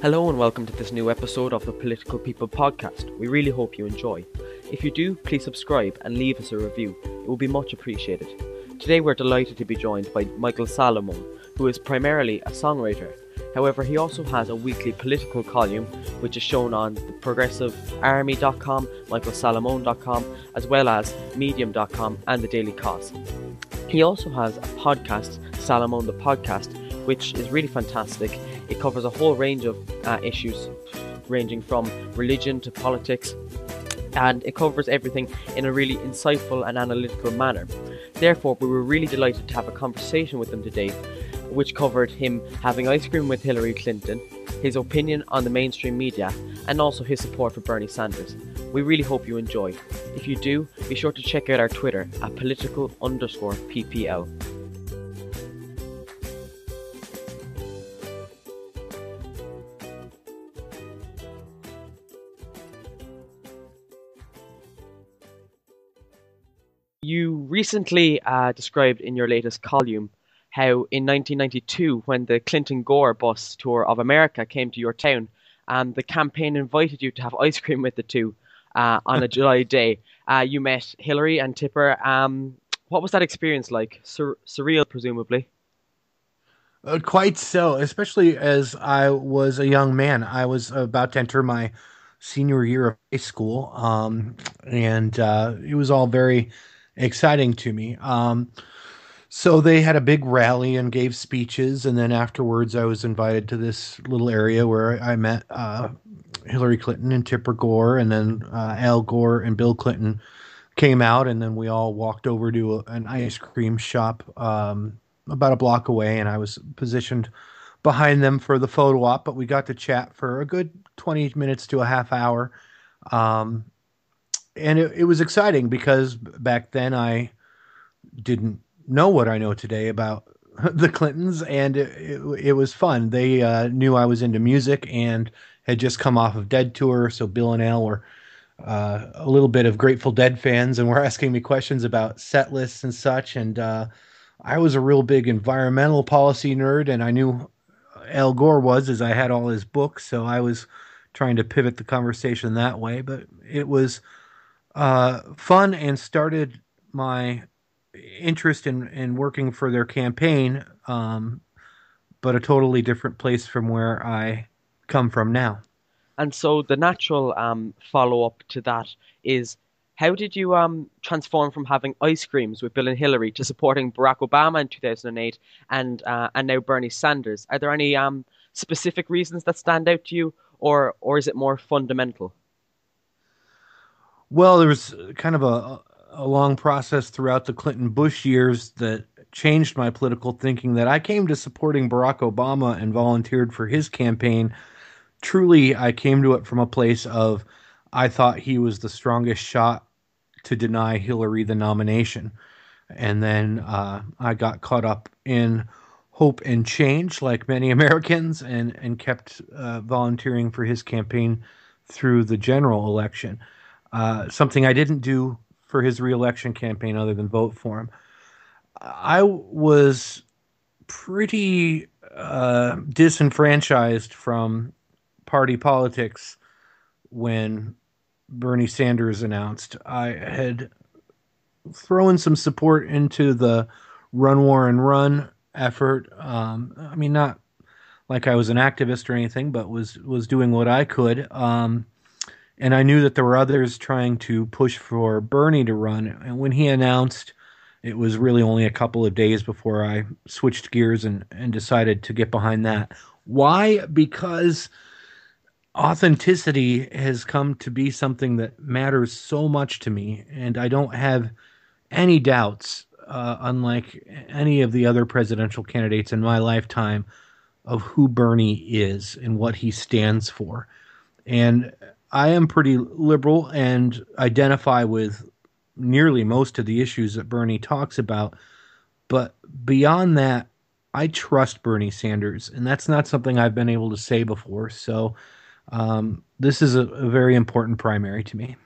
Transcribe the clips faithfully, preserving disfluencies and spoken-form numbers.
Hello and welcome to this new episode of the Political People Podcast. We really hope you enjoy. If you do, please subscribe and leave us a review. It will be much appreciated. Today we're delighted to be joined by Michael Salamone, who is primarily a songwriter. However, he also has a weekly political column, which is shown on progressive army dot com, michael salamone dot com, as well as medium dot com and The Daily Cause. He also has a podcast, Salamone the Podcast, which is really fantastic. It covers a whole range of uh, issues, ranging from religion to politics, and it covers everything in a really insightful and analytical manner. Therefore, we were really delighted to have a conversation with him today, which covered him having ice cream with Hillary Clinton, his opinion on the mainstream media, and also his support for Bernie Sanders. We really hope you enjoy. If you do, be sure to check out our Twitter at political underscore PPL. You recently uh, described in your latest column how in nineteen ninety-two, when the Clinton Gore bus tour of America came to your town, um, the campaign invited you to have ice cream with the two uh, on a July day. Uh, you met Hillary and Tipper. Um, what was that experience like? Sur- surreal, presumably. Uh, quite so, especially as I was a young man. I was about to enter my senior year of high school, um, and uh, it was all very exciting to me. Um, So they had a big rally and gave speeches, and then afterwards I was invited to this little area where I met uh, Hillary Clinton and Tipper Gore, and then uh, Al Gore and Bill Clinton came out, and then we all walked over to a, an ice cream shop um, about a block away, and I was positioned behind them for the photo op, but we got to chat for a good twenty minutes to a half hour. Um, and it, it was exciting because back then I didn't know what I know today about the Clintons, and it, it, it was fun. They uh, knew I was into music and had just come off of Dead Tour, so Bill and Al were uh, a little bit of Grateful Dead fans and were asking me questions about set lists and such, and uh, I was a real big environmental policy nerd, and I knew Al Gore was, as I had all his books, so I was trying to pivot the conversation that way, but it was uh, fun and started my interest in, in working for their campaign, um, but a totally different place from where I come from now. And so the natural um, follow-up to that is, how did you um, transform from having ice creams with Bill and Hillary to supporting Barack Obama in two thousand eight and uh, and now Bernie Sanders? Are there any um, specific reasons that stand out to you, or or is it more fundamental? Well, there was kind of a a long process throughout the Clinton-Bush years that changed my political thinking, that I came to supporting Barack Obama and volunteered for his campaign. Truly, I came to it from a place of, I thought he was the strongest shot to deny Hillary the nomination. And then uh, I got caught up in hope and change, like many Americans, and, and kept uh, volunteering for his campaign through the general election. Uh, something I didn't do for his re-election campaign other than vote for him. I was pretty uh, disenfranchised from party politics when Bernie Sanders announced. I had thrown some support into the Run, Warren, Run effort. Um, I mean, not like I was an activist or anything, but was, was doing what I could. Um, And I knew that there were others trying to push for Bernie to run. And when he announced, it was really only a couple of days before I switched gears and, and decided to get behind that. Why? Because authenticity has come to be something that matters so much to me. And I don't have any doubts, uh, unlike any of the other presidential candidates in my lifetime, of who Bernie is and what he stands for. And I am pretty liberal and identify with nearly most of the issues that Bernie talks about. But beyond that, I trust Bernie Sanders, and that's not something I've been able to say before. So um, this is a, a very important primary to me.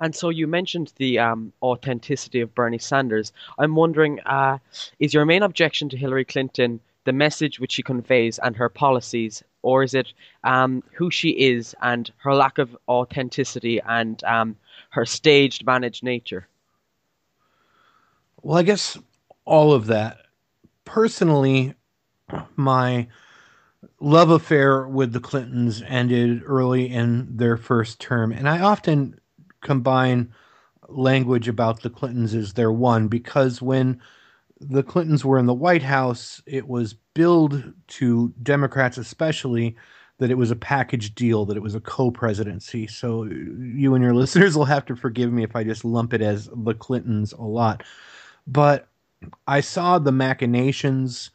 And so you mentioned the um, authenticity of Bernie Sanders. I'm wondering, uh, is your main objection to Hillary Clinton the message which she conveys and her policies, or is it um, who she is and her lack of authenticity and um, her staged, managed nature? Well, I guess all of that. Personally, my love affair with the Clintons ended early in their first term, and I often combine language about the Clintons as their one, because when the Clintons were in the White House, it was billed to Democrats especially that it was a package deal, that it was a co-presidency. So you and your listeners will have to forgive me if I just lump it as the Clintons a lot. But I saw the machinations,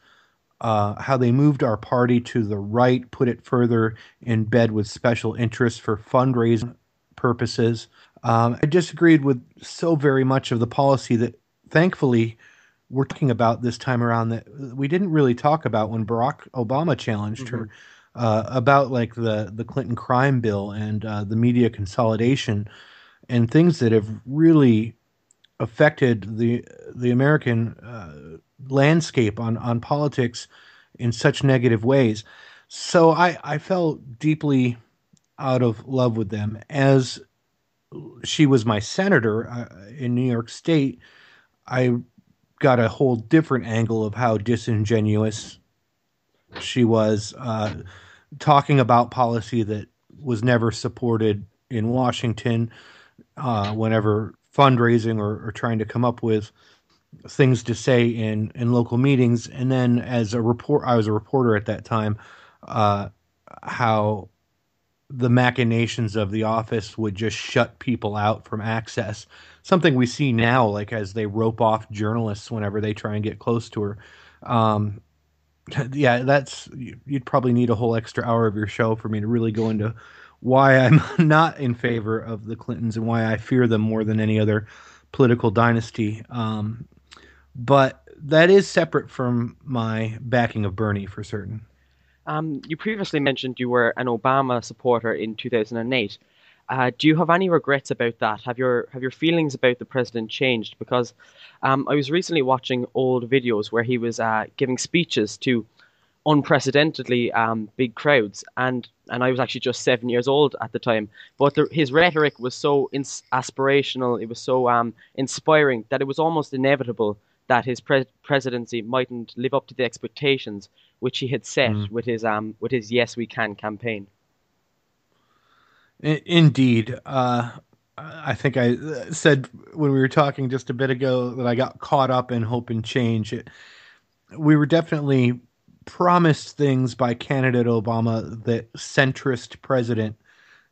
uh, how they moved our party to the right, put it further in bed with special interests for fundraising purposes. Um, I disagreed with so very much of the policy that, thankfully, we're talking about this time around that we didn't really talk about when Barack Obama challenged mm-hmm. her uh, about like the, the Clinton crime bill and uh, the media consolidation and things that have really affected the the American uh, landscape on, on politics in such negative ways. So I, I fell deeply out of love with them. As she was my senator uh, in New York State, I got a whole different angle of how disingenuous she was, uh, talking about policy that was never supported in Washington, uh, whenever fundraising or, or trying to come up with things to say in, in local meetings. And then as a report, I was a reporter at that time, uh, how the machinations of the office would just shut people out from access. Something we see now, like as they rope off journalists whenever they try and get close to her. Um, yeah, that's, you'd probably need a whole extra hour of your show for me to really go into why I'm not in favor of the Clintons and why I fear them more than any other political dynasty. Um, but that is separate from my backing of Bernie for certain. Um, you previously mentioned you were an Obama supporter in two thousand eight. Uh, do you have any regrets about that? Have your have your feelings about the president changed? Because um, I was recently watching old videos where he was uh, giving speeches to unprecedentedly um, big crowds, and, and I was actually just seven years old at the time. But the, his rhetoric was so ins- aspirational, it was so um, inspiring that it was almost inevitable that his pre- presidency mightn't live up to the expectations which he had set mm. with his um with his Yes We Can campaign. Indeed. Uh, I think I said when we were talking just a bit ago that I got caught up in hope and change. It, we were definitely promised things by candidate Obama, that centrist president,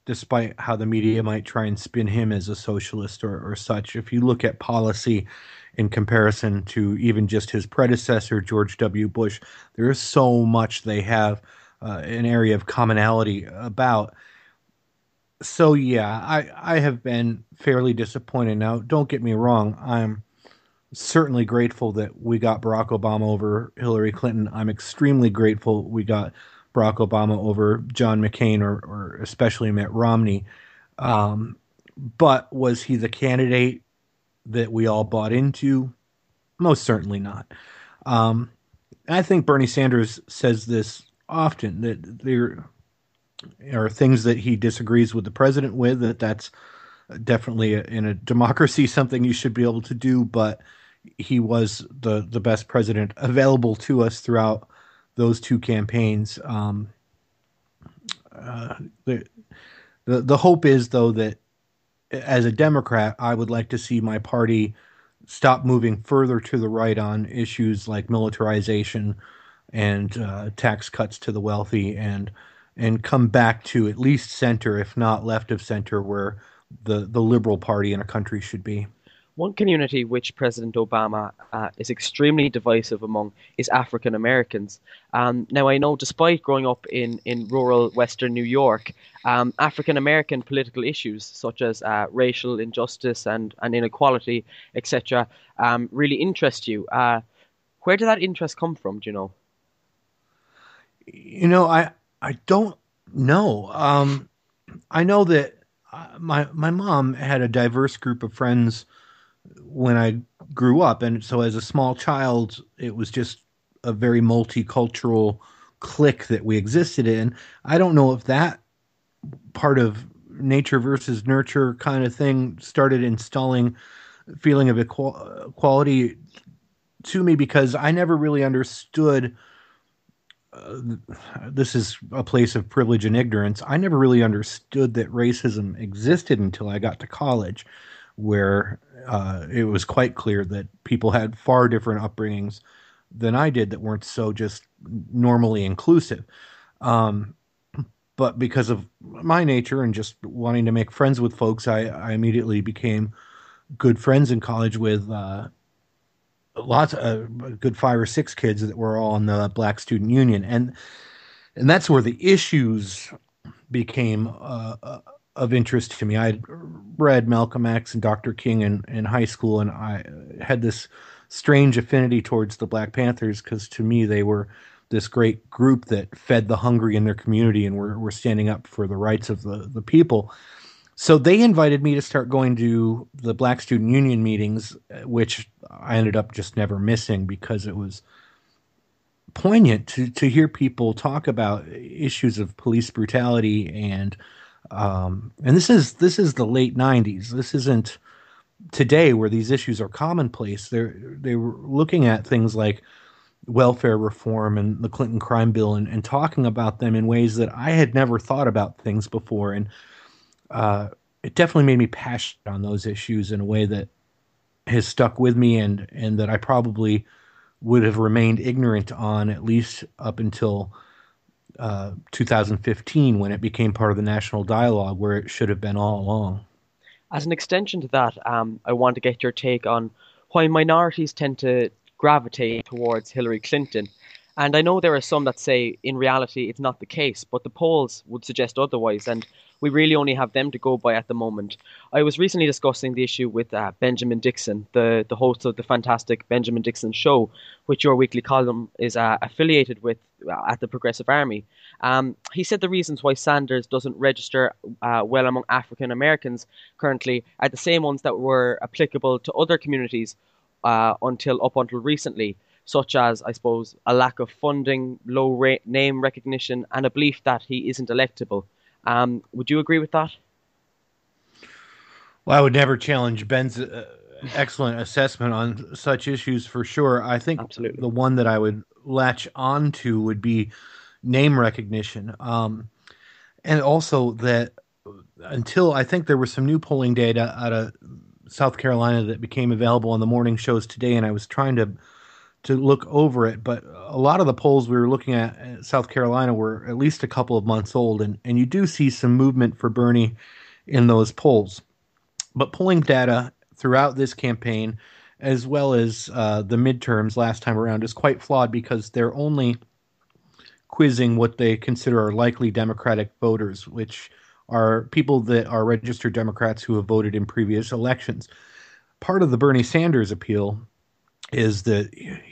despite how the media might try and spin him as a socialist or, or such. If you look at policy in comparison to even just his predecessor, George W. Bush, there is so much they have uh, an area of commonality about. So, yeah, I, I have been fairly disappointed. Now, don't get me wrong. I'm certainly grateful that we got Barack Obama over Hillary Clinton. I'm extremely grateful we got Barack Obama over John McCain or, or especially Mitt Romney. Um, but was he the candidate that we all bought into? Most certainly not. Um, I think Bernie Sanders says this often, that there are things that he disagrees with the president with, that that's definitely a, in a democracy something you should be able to do, but he was the, the best president available to us throughout those two campaigns. Um, uh, the, the, the hope is, though, that as a Democrat, I would like to see my party stop moving further to the right on issues like militarization and uh, tax cuts to the wealthy, and and come back to at least center, if not left of center, where the, the liberal party in a country should be. One community which President Obama uh, is extremely divisive among is African Americans. Um, now, I know despite growing up in, in rural Western New York, um, African American political issues such as uh, racial injustice and, and inequality, et cetera, um, really interest you. Uh, where did that interest come from, do you know? You know, I, I don't know. Um, I know that my, my mom had a diverse group of friends when I grew up. And so as a small child, it was just a very multicultural clique that we existed in. I don't know if that part of nature versus nurture kind of thing started installing a feeling of equal- equality to me, because I never really understood uh, this is a place of privilege and ignorance. I never really understood that racism existed until I got to college, where uh, it was quite clear that people had far different upbringings than I did that weren't so just normally inclusive. Um, but because of my nature and just wanting to make friends with folks, I, I immediately became good friends in college with uh, lots of uh, good five or six kids that were all in the Black Student Union. And and that's where the issues became uh, uh, of interest to me. I read Malcolm X and Doctor King in, in high school, and I had this strange affinity towards the Black Panthers because, to me, they were this great group that fed the hungry in their community and were, were standing up for the rights of the, the people. So they invited me to start going to the Black Student Union meetings, which I ended up just never missing because it was poignant to, to hear people talk about issues of police brutality and Um, and this is this is the late nineties. This isn't today where these issues are commonplace. They they were looking at things like welfare reform and the Clinton crime bill and, and talking about them in ways that I had never thought about things before. And uh, it definitely made me passionate on those issues in a way that has stuck with me and and that I probably would have remained ignorant on, at least up until Uh, two thousand fifteen, when it became part of the national dialogue, where it should have been all along. As an extension to that, um, I want to get your take on why minorities tend to gravitate towards Hillary Clinton. And I know there are some that say in reality it's not the case, but the polls would suggest otherwise, and we really only have them to go by at the moment. I was recently discussing the issue with uh, Benjamin Dixon, the, the host of the fantastic Benjamin Dixon Show, which your weekly column is uh, affiliated with uh, at the Progressive Army. Um, he said the reasons why Sanders doesn't register uh, well among African Americans currently are the same ones that were applicable to other communities uh, until up until recently, such as, I suppose, a lack of funding, low ra- name recognition, and a belief that he isn't electable. Um, would you agree with that? Well, I would never challenge Ben's uh, excellent assessment on such issues for sure. I think Absolutely. The one that I would latch on to would be name recognition. Um, and also that until I think there was some new polling data out of South Carolina that became available on the morning shows today, and I was trying to to look over it, but a lot of the polls we were looking at in South Carolina were at least a couple of months old, and, and you do see some movement for Bernie in those polls. But polling data throughout this campaign, as well as uh, the midterms last time around, is quite flawed because they're only quizzing what they consider are likely Democratic voters, which are people that are registered Democrats who have voted in previous elections. Part of the Bernie Sanders appeal is that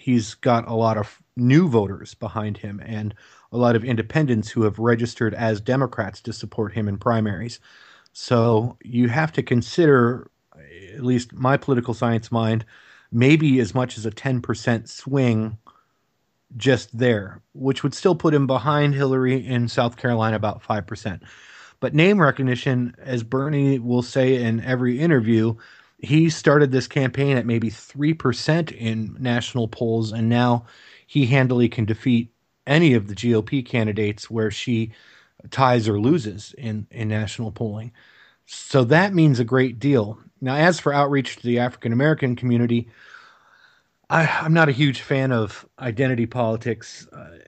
he's got a lot of new voters behind him and a lot of independents who have registered as Democrats to support him in primaries. So you have to consider, at least my political science mind, maybe as much as a ten percent swing just there, which would still put him behind Hillary in South Carolina about five percent. But name recognition, as Bernie will say in every interview, he started this campaign at maybe three percent in national polls, and now he handily can defeat any of the G O P candidates where she ties or loses in, in national polling. So that means a great deal. Now, as for outreach to the African-American community, I, I'm not a huge fan of identity politics uh,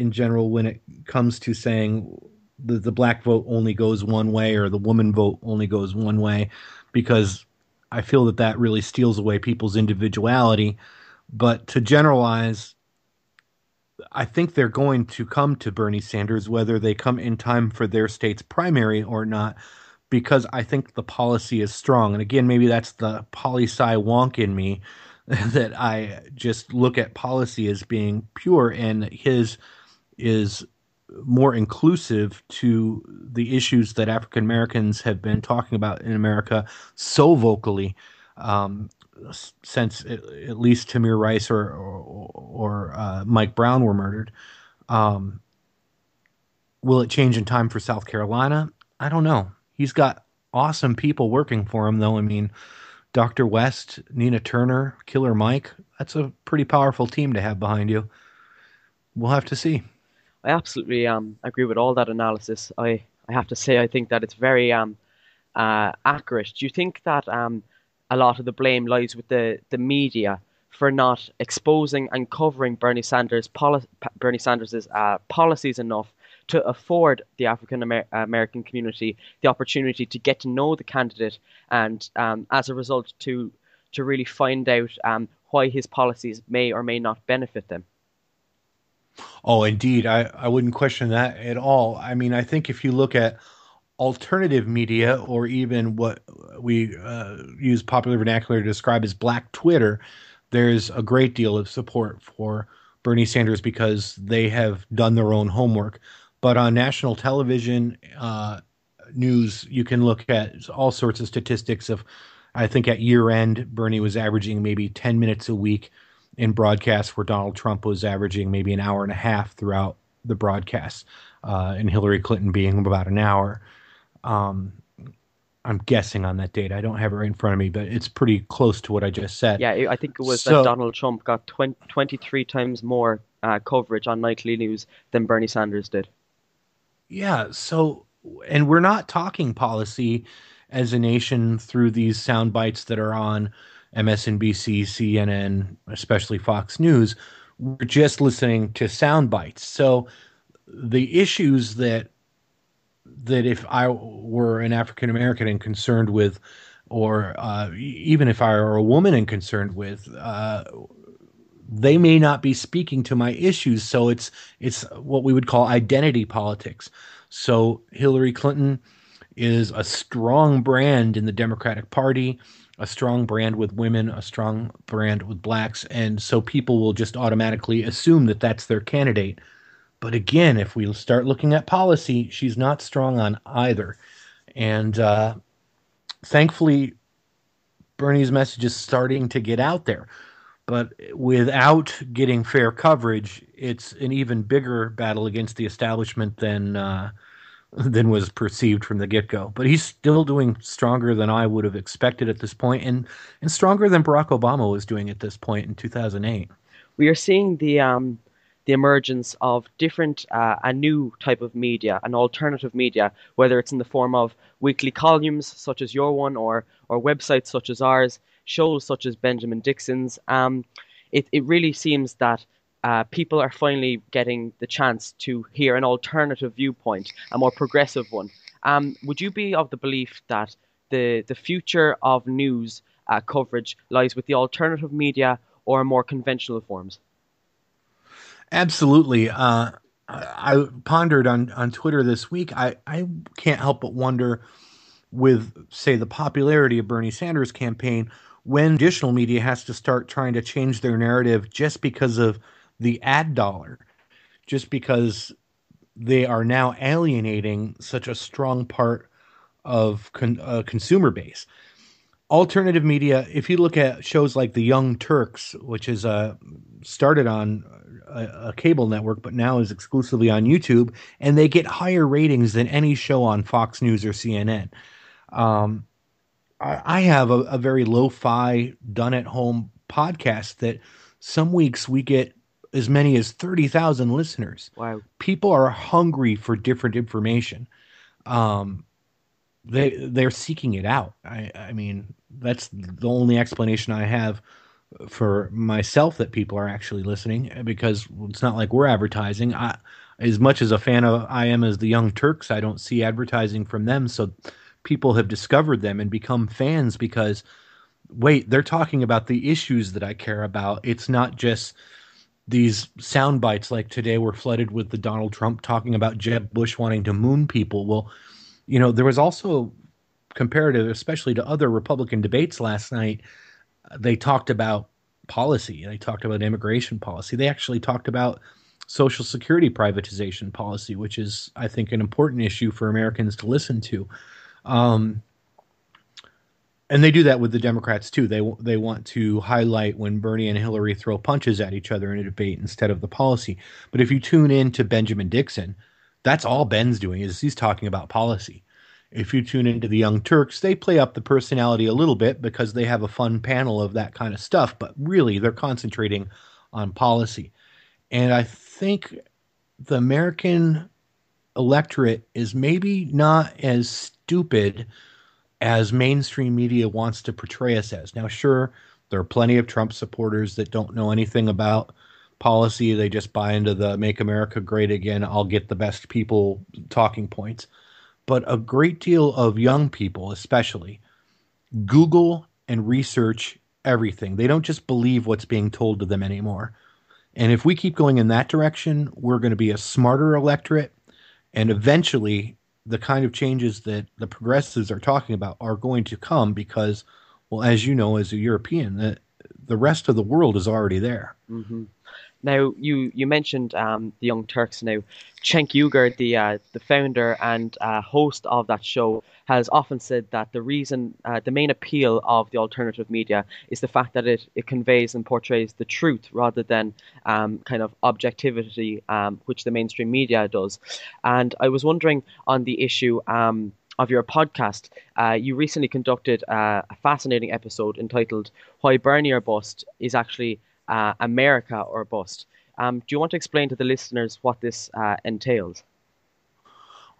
in general when it comes to saying the, the black vote only goes one way or the woman vote only goes one way, because I feel that that really steals away people's individuality. But to generalize, I think they're going to come to Bernie Sanders, whether they come in time for their state's primary or not, because I think the policy is strong. And again, maybe that's the poli-sci wonk in me that I just look at policy as being pure, and his is more inclusive to the issues that African Americans have been talking about in America so vocally. Um, since it, at least Tamir Rice or or, or uh, Mike Brown were murdered. Um, will it change in time for South Carolina? I don't know. He's got awesome people working for him, though. I mean, Doctor West, Nina Turner, Killer Mike. That's a pretty powerful team to have behind you. We'll have to see. I absolutely um, agree with all that analysis. I, I have to say, I think that it's very um, uh, accurate. Do you think that um, a lot of the blame lies with the, the media for not exposing and covering Bernie Sanders' poli- Bernie Sanders's uh, policies enough to afford the African Amer- American community the opportunity to get to know the candidate and, um, as a result, to to really find out um, why his policies may or may not benefit them? Oh, indeed. I, I wouldn't question that at all. I mean, I think if you look at alternative media, or even what we uh, use popular vernacular to describe as Black Twitter, there's a great deal of support for Bernie Sanders because they have done their own homework. But on national television uh, news, you can look at all sorts of statistics of, I think at year end, Bernie was averaging maybe ten minutes a week in broadcasts, where Donald Trump was averaging maybe an hour and a half throughout the broadcasts, uh, and Hillary Clinton being about an hour. Um, I'm guessing on that data. I don't have it right in front of me, but it's pretty close to what I just said. Yeah, I think it was so, that Donald Trump got twenty, twenty-three times more uh, coverage on nightly news than Bernie Sanders did. Yeah, so, and we're not talking policy as a nation through these sound bites that are on M S N B C, C N N, especially Fox News. We're just listening to sound bites. So the issues that that if I were an African American and concerned with, or uh, even if I were a woman and concerned with, uh, they may not be speaking to my issues. So it's it's what we would call identity politics. So Hillary Clinton is a strong brand in the Democratic Party, a strong brand with women, a strong brand with blacks. And so people will just automatically assume that that's their candidate. But again, if we start looking at policy, she's not strong on either. And uh, thankfully, Bernie's message is starting to get out there. But without getting fair coverage, it's an even bigger battle against the establishment than uh, than was perceived from the get-go. But he's still doing stronger than I would have expected at this point, and, and stronger than Barack Obama was doing at this point in two thousand eight. We are seeing the um, the emergence of different, uh, a new type of media, an alternative media, whether it's in the form of weekly columns such as your one, or, or websites such as ours, shows such as Benjamin Dixon's. Um, it, it really seems that Uh, people are finally getting the chance to hear an alternative viewpoint, a more progressive one. Um, would you be of the belief that the, the future of news uh, coverage lies with the alternative media or more conventional forms? Absolutely. Uh, I pondered on, on Twitter this week. I, I can't help but wonder, with, say, the popularity of Bernie Sanders' campaign, when traditional media has to start trying to change their narrative just because of the ad dollar, just because they are now alienating such a strong part of con- uh, consumer base. Alternative media, if you look at shows like the Young Turks, which is uh, started on a, a cable network, but now is exclusively on YouTube, and they get higher ratings than any show on Fox News or C N N. Um, I, I have a, a very lo-fi, done-at-home podcast that some weeks we get as many as thirty thousand listeners. Wow. People are hungry for different information. Um, they, they're seeking it out. I, I mean, that's the only explanation I have for myself that people are actually listening, because it's not like we're advertising. I, as much as a fan of I am as the Young Turks, I don't see advertising from them. So people have discovered them and become fans because, wait, they're talking about the issues that I care about. It's not just these sound bites. Like today we're flooded with the Donald Trump talking about Jeb Bush wanting to moon people. Well, you know, there was also comparative, especially to other Republican debates last night. They talked about policy. They talked about immigration policy. They actually talked about Social Security privatization policy, which is, I think, an important issue for Americans to listen to. Um, And they do that with the Democrats, too. They they want to highlight when Bernie and Hillary throw punches at each other in a debate instead of the policy. But if you tune in to Benjamin Dixon, that's all Ben's doing is he's talking about policy. If you tune into the Young Turks, they play up the personality a little bit because they have a fun panel of that kind of stuff. But really, they're concentrating on policy. And I think the American electorate is maybe not as stupid as mainstream media wants to portray us as. Now, sure, there are plenty of Trump supporters that don't know anything about policy. They just buy into the Make America Great Again, I'll get the best people talking points. But a great deal of young people, especially, Google and research everything. They don't just believe what's being told to them anymore. And if we keep going in that direction, we're going to be a smarter electorate. And eventually, the kind of changes that the progressives are talking about are going to come because, well, as you know, as a European, the, the rest of the world is already there. Mm-hmm. Now, you, you mentioned um, the Young Turks. Now, Cenk Uygur, the uh, the founder and uh, host of that show, has often said that the reason, uh, the main appeal of the alternative media is the fact that it, it conveys and portrays the truth rather than um, kind of objectivity, um, which the mainstream media does. And I was wondering on the issue um, of your podcast, uh, you recently conducted uh, a fascinating episode entitled Why Bernie or Bust is actually Uh, America or Bust. Um, do you want to explain to the listeners what this uh, entails?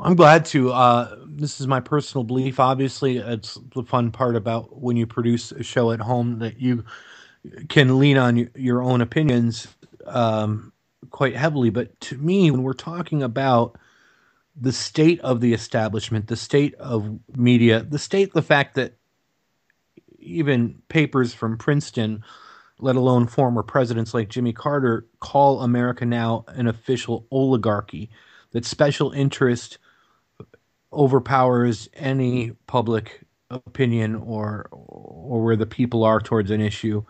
I'm glad to. Uh, this is my personal belief. Obviously, it's the fun part about when you produce a show at home that you can lean on your own opinions um, quite heavily. But to me, when we're talking about the state of the establishment, the state of media, the state, the fact that even papers from Princeton, let alone former presidents like Jimmy Carter, call America now an official oligarchy, that special interest overpowers any public opinion or or where the people are towards an issue.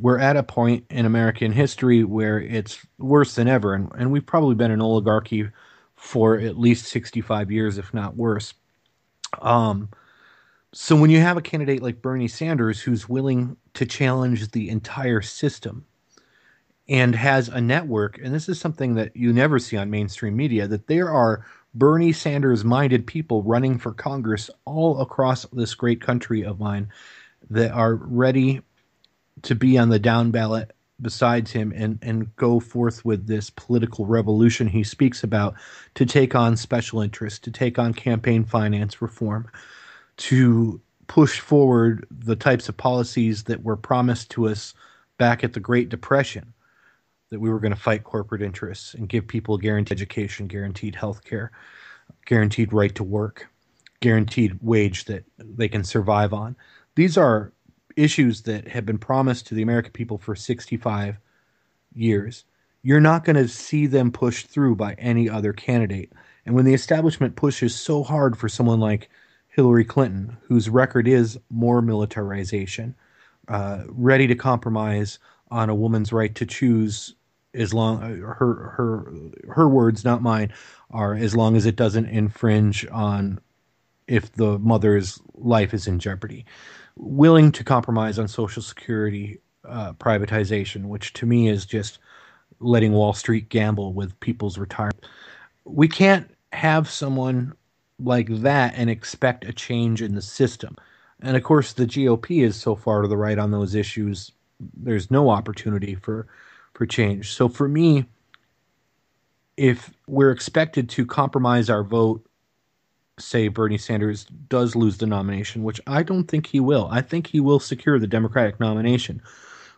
We're at a point in American history where it's worse than ever, and, and we've probably been an oligarchy for at least sixty-five years, if not worse. Um, so when you have a candidate like Bernie Sanders who's willing to challenge the entire system and has a network, and this is something that you never see on mainstream media, that there are Bernie Sanders-minded people running for Congress all across this great country of mine that are ready to be on the down ballot besides him and, and go forth with this political revolution he speaks about to take on special interests, to take on campaign finance reform, to push forward the types of policies that were promised to us back at the Great Depression, that we were going to fight corporate interests and give people guaranteed education, guaranteed health care, guaranteed right to work, guaranteed wage that they can survive on. These are issues that have been promised to the American people for sixty-five years. You're not going to see them pushed through by any other candidate. And when the establishment pushes so hard for someone like Hillary Clinton, whose record is more militarization, uh, ready to compromise on a woman's right to choose, as long her her her words, not mine, are as long as it doesn't infringe on if the mother's life is in jeopardy. Willing to compromise on Social Security uh, privatization, which to me is just letting Wall Street gamble with people's retirement. We can't have someone like that and expect a change in the system. And of course the G O P is so far to the right on those issues, there's no opportunity for for change. So for me, if we're expected to compromise our vote, say Bernie Sanders does lose the nomination, which I don't think he will. I think he will secure the Democratic nomination.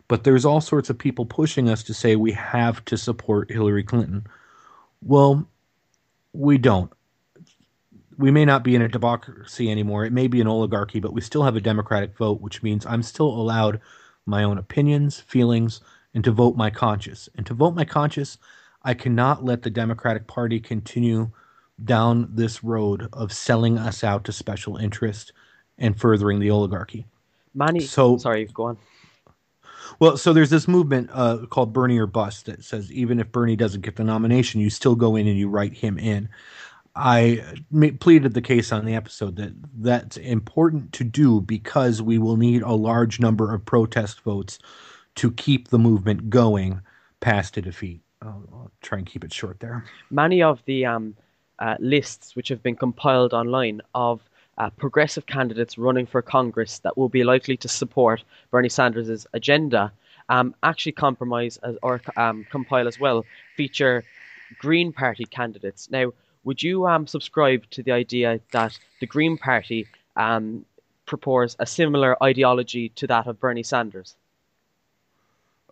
But there's all sorts of people pushing us to say we have to support Hillary Clinton. Well, we don't. We may not be in a democracy anymore. It may be an oligarchy, but we still have a democratic vote, which means I'm still allowed my own opinions, feelings, and to vote my conscience. And to vote my conscience, I cannot let the Democratic Party continue down this road of selling us out to special interest and furthering the oligarchy. Manny, so, sorry, go on. Well, so there's this movement uh, called Bernie or Bust that says even if Bernie doesn't get the nomination, you still go in and you write him in. I pleaded the case on the episode that that's important to do because we will need a large number of protest votes to keep the movement going past a defeat. I'll, I'll try and keep it short there. Many of the um, uh, lists which have been compiled online of uh, progressive candidates running for Congress that will be likely to support Bernie Sanders' agenda um, actually compromise as, or um, compile as well feature Green Party candidates. Now, would you um, subscribe to the idea that the Green Party um, purports a similar ideology to that of Bernie Sanders?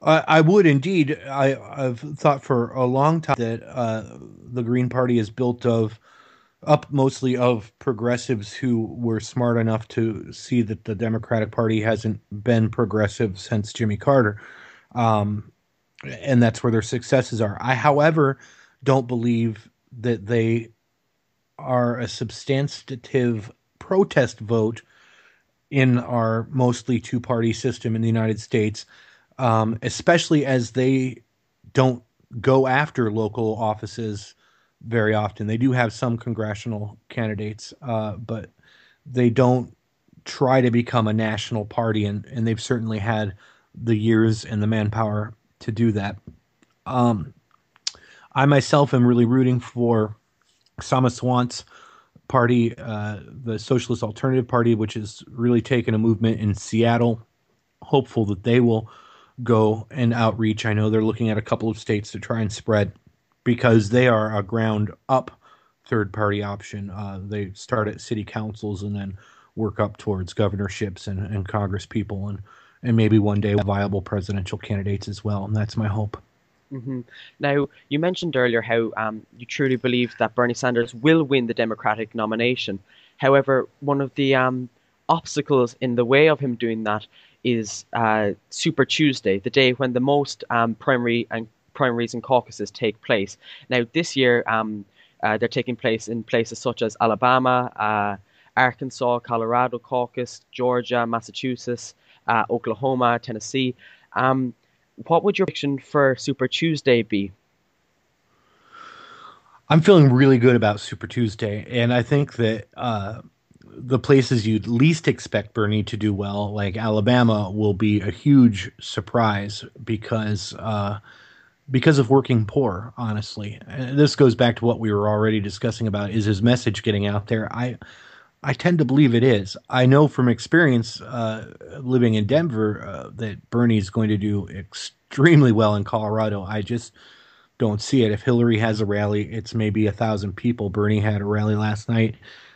I, I would indeed. I, I've thought for a long time that uh, the Green Party is built of up mostly of progressives who were smart enough to see that the Democratic Party hasn't been progressive since Jimmy Carter. Um, and that's where their successes are. I, however, don't believe that they are a substantive protest vote in our mostly two-party system in the United States, um, especially as they don't go after local offices very often. They do have some congressional candidates, uh, but they don't try to become a national party, and, and they've certainly had the years and the manpower to do that. Um, I myself am really rooting for Sama Swant's party, uh, the Socialist Alternative Party, which has really taken a movement in Seattle, hopeful that they will go and outreach. I know they're looking at a couple of states to try and spread because they are a ground-up third-party option. Uh, they start at city councils and then work up towards governorships and, and congresspeople and, and maybe one day viable presidential candidates as well, and that's my hope. Mm-hmm. Now, you mentioned earlier how um, you truly believe that Bernie Sanders will win the Democratic nomination. However, one of the um, obstacles in the way of him doing that is uh, Super Tuesday, the day when the most um, primary and primaries and caucuses take place. Now, this year, um, uh, they're taking place in places such as Alabama, uh, Arkansas, Colorado caucus, Georgia, Massachusetts, uh, Oklahoma, Tennessee. Um, What would your prediction for Super Tuesday be? I'm feeling really good about Super Tuesday, and I think that uh, the places you'd least expect Bernie to do well, like Alabama, will be a huge surprise because uh, because of working poor, honestly. And this goes back to what we were already discussing about, is his message getting out there? I I tend to believe it is. I know from experience uh, living in Denver uh, that Bernie is going to do extremely well in Colorado. I just don't see it. If Hillary has a rally, it's maybe one thousand people. Bernie had a rally last night.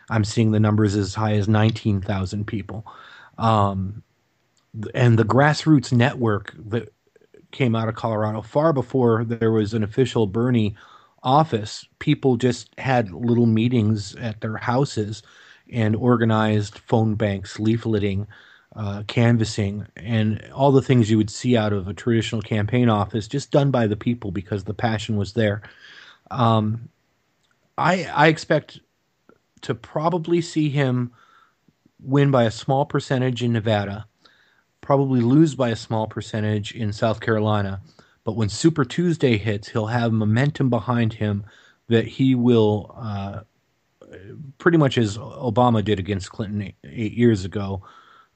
I'm seeing the numbers as high as nineteen thousand people. Um, and the grassroots network that came out of Colorado far before there was an official Bernie office, people just had little meetings at their houses and organized phone banks, leafleting, uh, canvassing, and all the things you would see out of a traditional campaign office, just done by the people because the passion was there. Um, I, I expect to probably see him win by a small percentage in Nevada, probably lose by a small percentage in South Carolina. But when Super Tuesday hits, he'll have momentum behind him that he will uh, – pretty much as Obama did against Clinton eight, eight years ago,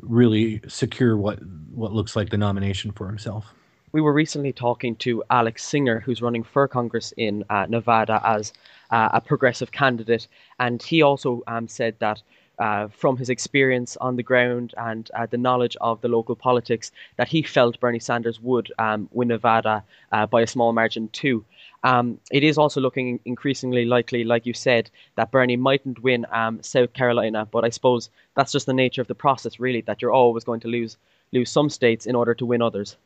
really secure what what looks like the nomination for himself. We were recently talking to Alex Singer, who's running for Congress in uh, Nevada as uh, a progressive candidate. And he also um, said that uh, from his experience on the ground and uh, the knowledge of the local politics, that he felt Bernie Sanders would um, win Nevada uh, by a small margin too. Um, it is also looking increasingly likely, like you said, that Bernie mightn't win um, South Carolina. But I suppose that's just the nature of the process, really, that you're always going to lose lose some states in order to win others.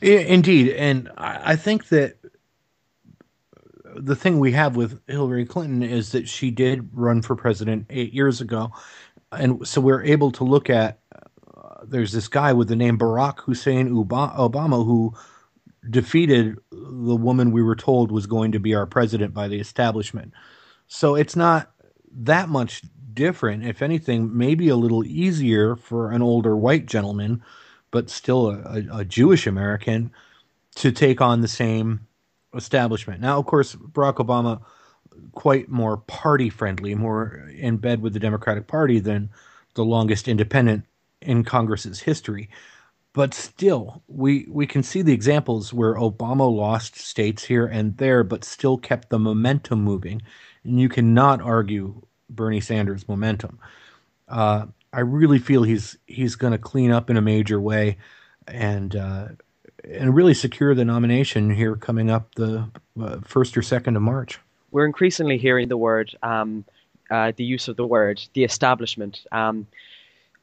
Indeed. And I think that the thing we have with Hillary Clinton is that she did run for president eight years ago. And so we're able to look at uh, there's this guy with the name Barack Hussein Obama who defeated the woman we were told was going to be our president by the establishment. So it's not that much different. If anything, maybe a little easier for an older white gentleman, but still a, a Jewish American, to take on the same establishment. Now, of course, Barack Obama quite more party friendly, more in bed with the Democratic Party than the longest independent in Congress's history. But still, we, we can see the examples where Obama lost states here and there, but still kept the momentum moving. And you cannot argue Bernie Sanders' momentum. Uh, I really feel he's he's going to clean up in a major way, and uh, and really secure the nomination here coming up the uh, first or second of March. We're increasingly hearing the word, um, uh, the use of the word, the establishment, um,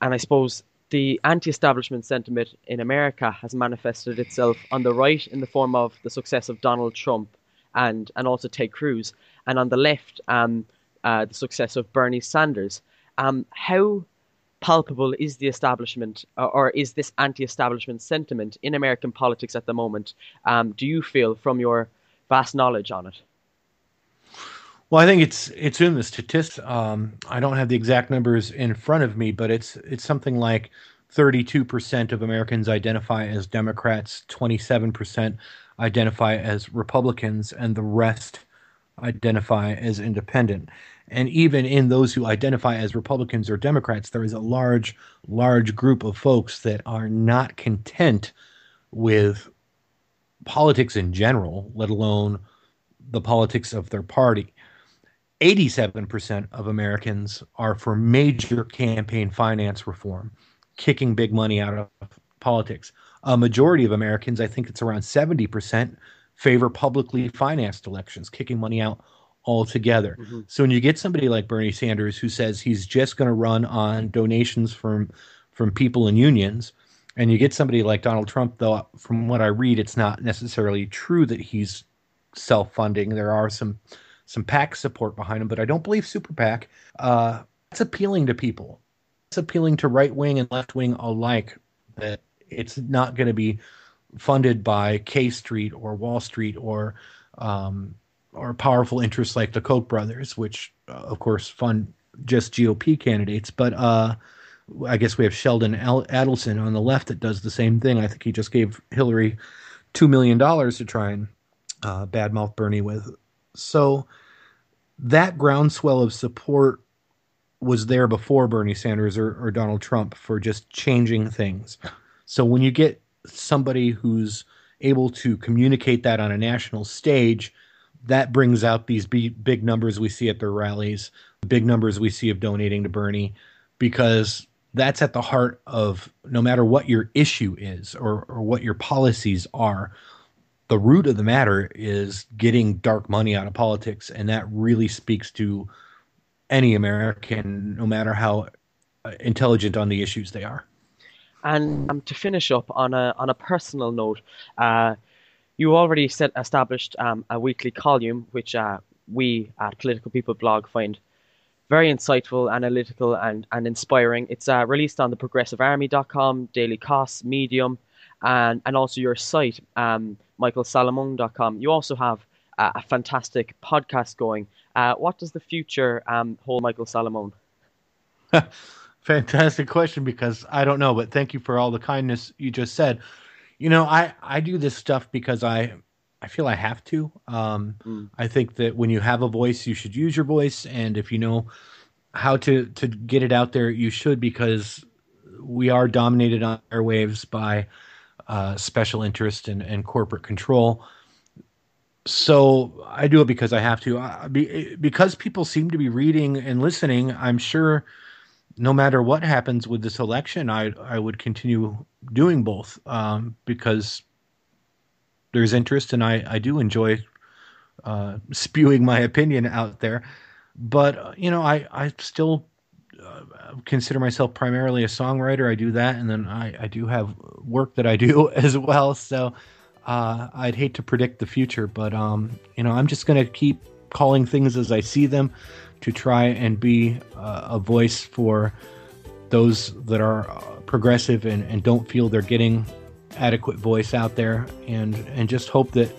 and I suppose. The anti-establishment sentiment in America has manifested itself on the right in the form of the success of Donald Trump and, and also Ted Cruz, and on the left, um, uh, the success of Bernie Sanders. Um, how palpable is the establishment, or, or is this anti-establishment sentiment in American politics at the moment? Um, do you feel, from your vast knowledge on it? Well, I think it's it's in the statistics. Um, I don't have the exact numbers in front of me, but it's it's something like thirty-two percent of Americans identify as Democrats, twenty-seven percent identify as Republicans, and the rest identify as independent. And even in those who identify as Republicans or Democrats, there is a large, large group of folks that are not content with politics in general, let alone the politics of their party. eighty-seven percent of Americans are for major campaign finance reform, kicking big money out of politics. A majority of Americans, I think it's around seventy percent, favor publicly financed elections, kicking money out altogether. Mm-hmm. So when you get somebody like Bernie Sanders who says he's just going to run on donations from, from people and unions, and you get somebody like Donald Trump, though, from what I read, it's not necessarily true that he's self-funding. There are some... some PAC support behind him, but I don't believe Super PAC. Uh, it's appealing to people. It's appealing to right-wing and left-wing alike that it's not going to be funded by K Street or Wall Street or um, or powerful interests like the Koch brothers, which, uh, of course, fund just G O P candidates. But uh, I guess we have Sheldon Adelson on the left that does the same thing. I think he just gave Hillary two million dollars to try and uh, badmouth Bernie with. So that groundswell of support was there before Bernie Sanders or, or Donald Trump for just changing things. So when you get somebody who's able to communicate that on a national stage, that brings out these big, big numbers we see at their rallies, big numbers we see of donating to Bernie, because that's at the heart of no matter what your issue is or, or what your policies are. The root of the matter is getting dark money out of politics, and that really speaks to any American, no matter how intelligent on the issues they are. And um, to finish up on a on a personal note, uh, you already set, established um, a weekly column, which uh, we at Political People blog find very insightful, analytical, and, and inspiring. It's uh, released on the progressive army dot com, Daily Kos, Medium, and, and also your site, um, michael salamone dot com. You also have uh, a fantastic podcast going. Uh, what does the future um, hold, Michael Salamone? Fantastic question, because I don't know, but thank you for all the kindness you just said. You know, I, I do this stuff because I, I feel I have to. Um, mm. I think that when you have a voice, you should use your voice. And if you know how to, to get it out there, you should, because we are dominated on airwaves by Uh, special interest and, and corporate control. So I do it because I have to. I, be, because people seem to be reading and listening, I'm sure no matter what happens with this election, I, I would continue doing both um, because there's interest, and I, I do enjoy uh, spewing my opinion out there. But, you know, I, I still... I consider myself primarily a songwriter. I do that, and then I, I do have work that I do as well. So uh, I'd hate to predict the future, but um, you know, I'm just going to keep calling things as I see them to try and be uh, a voice for those that are progressive and, and don't feel they're getting adequate voice out there, and and just hope that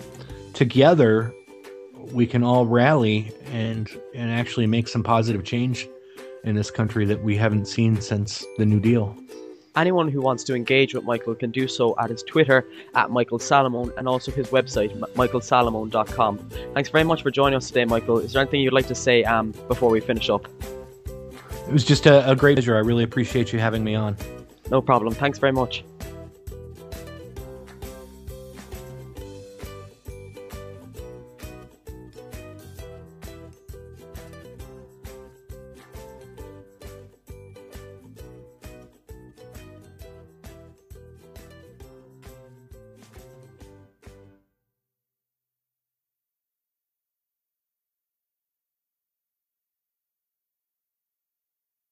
together we can all rally and and actually make some positive change in this country that we haven't seen since the New Deal. Anyone who wants to engage with Michael can do so at his Twitter, at Michael Salamone, and also his website, michael salamone dot com. Thanks very much for joining us today, Michael. Is there anything you'd like to say um, before we finish up? It was just a, a great pleasure. I really appreciate you having me on. No problem. Thanks very much.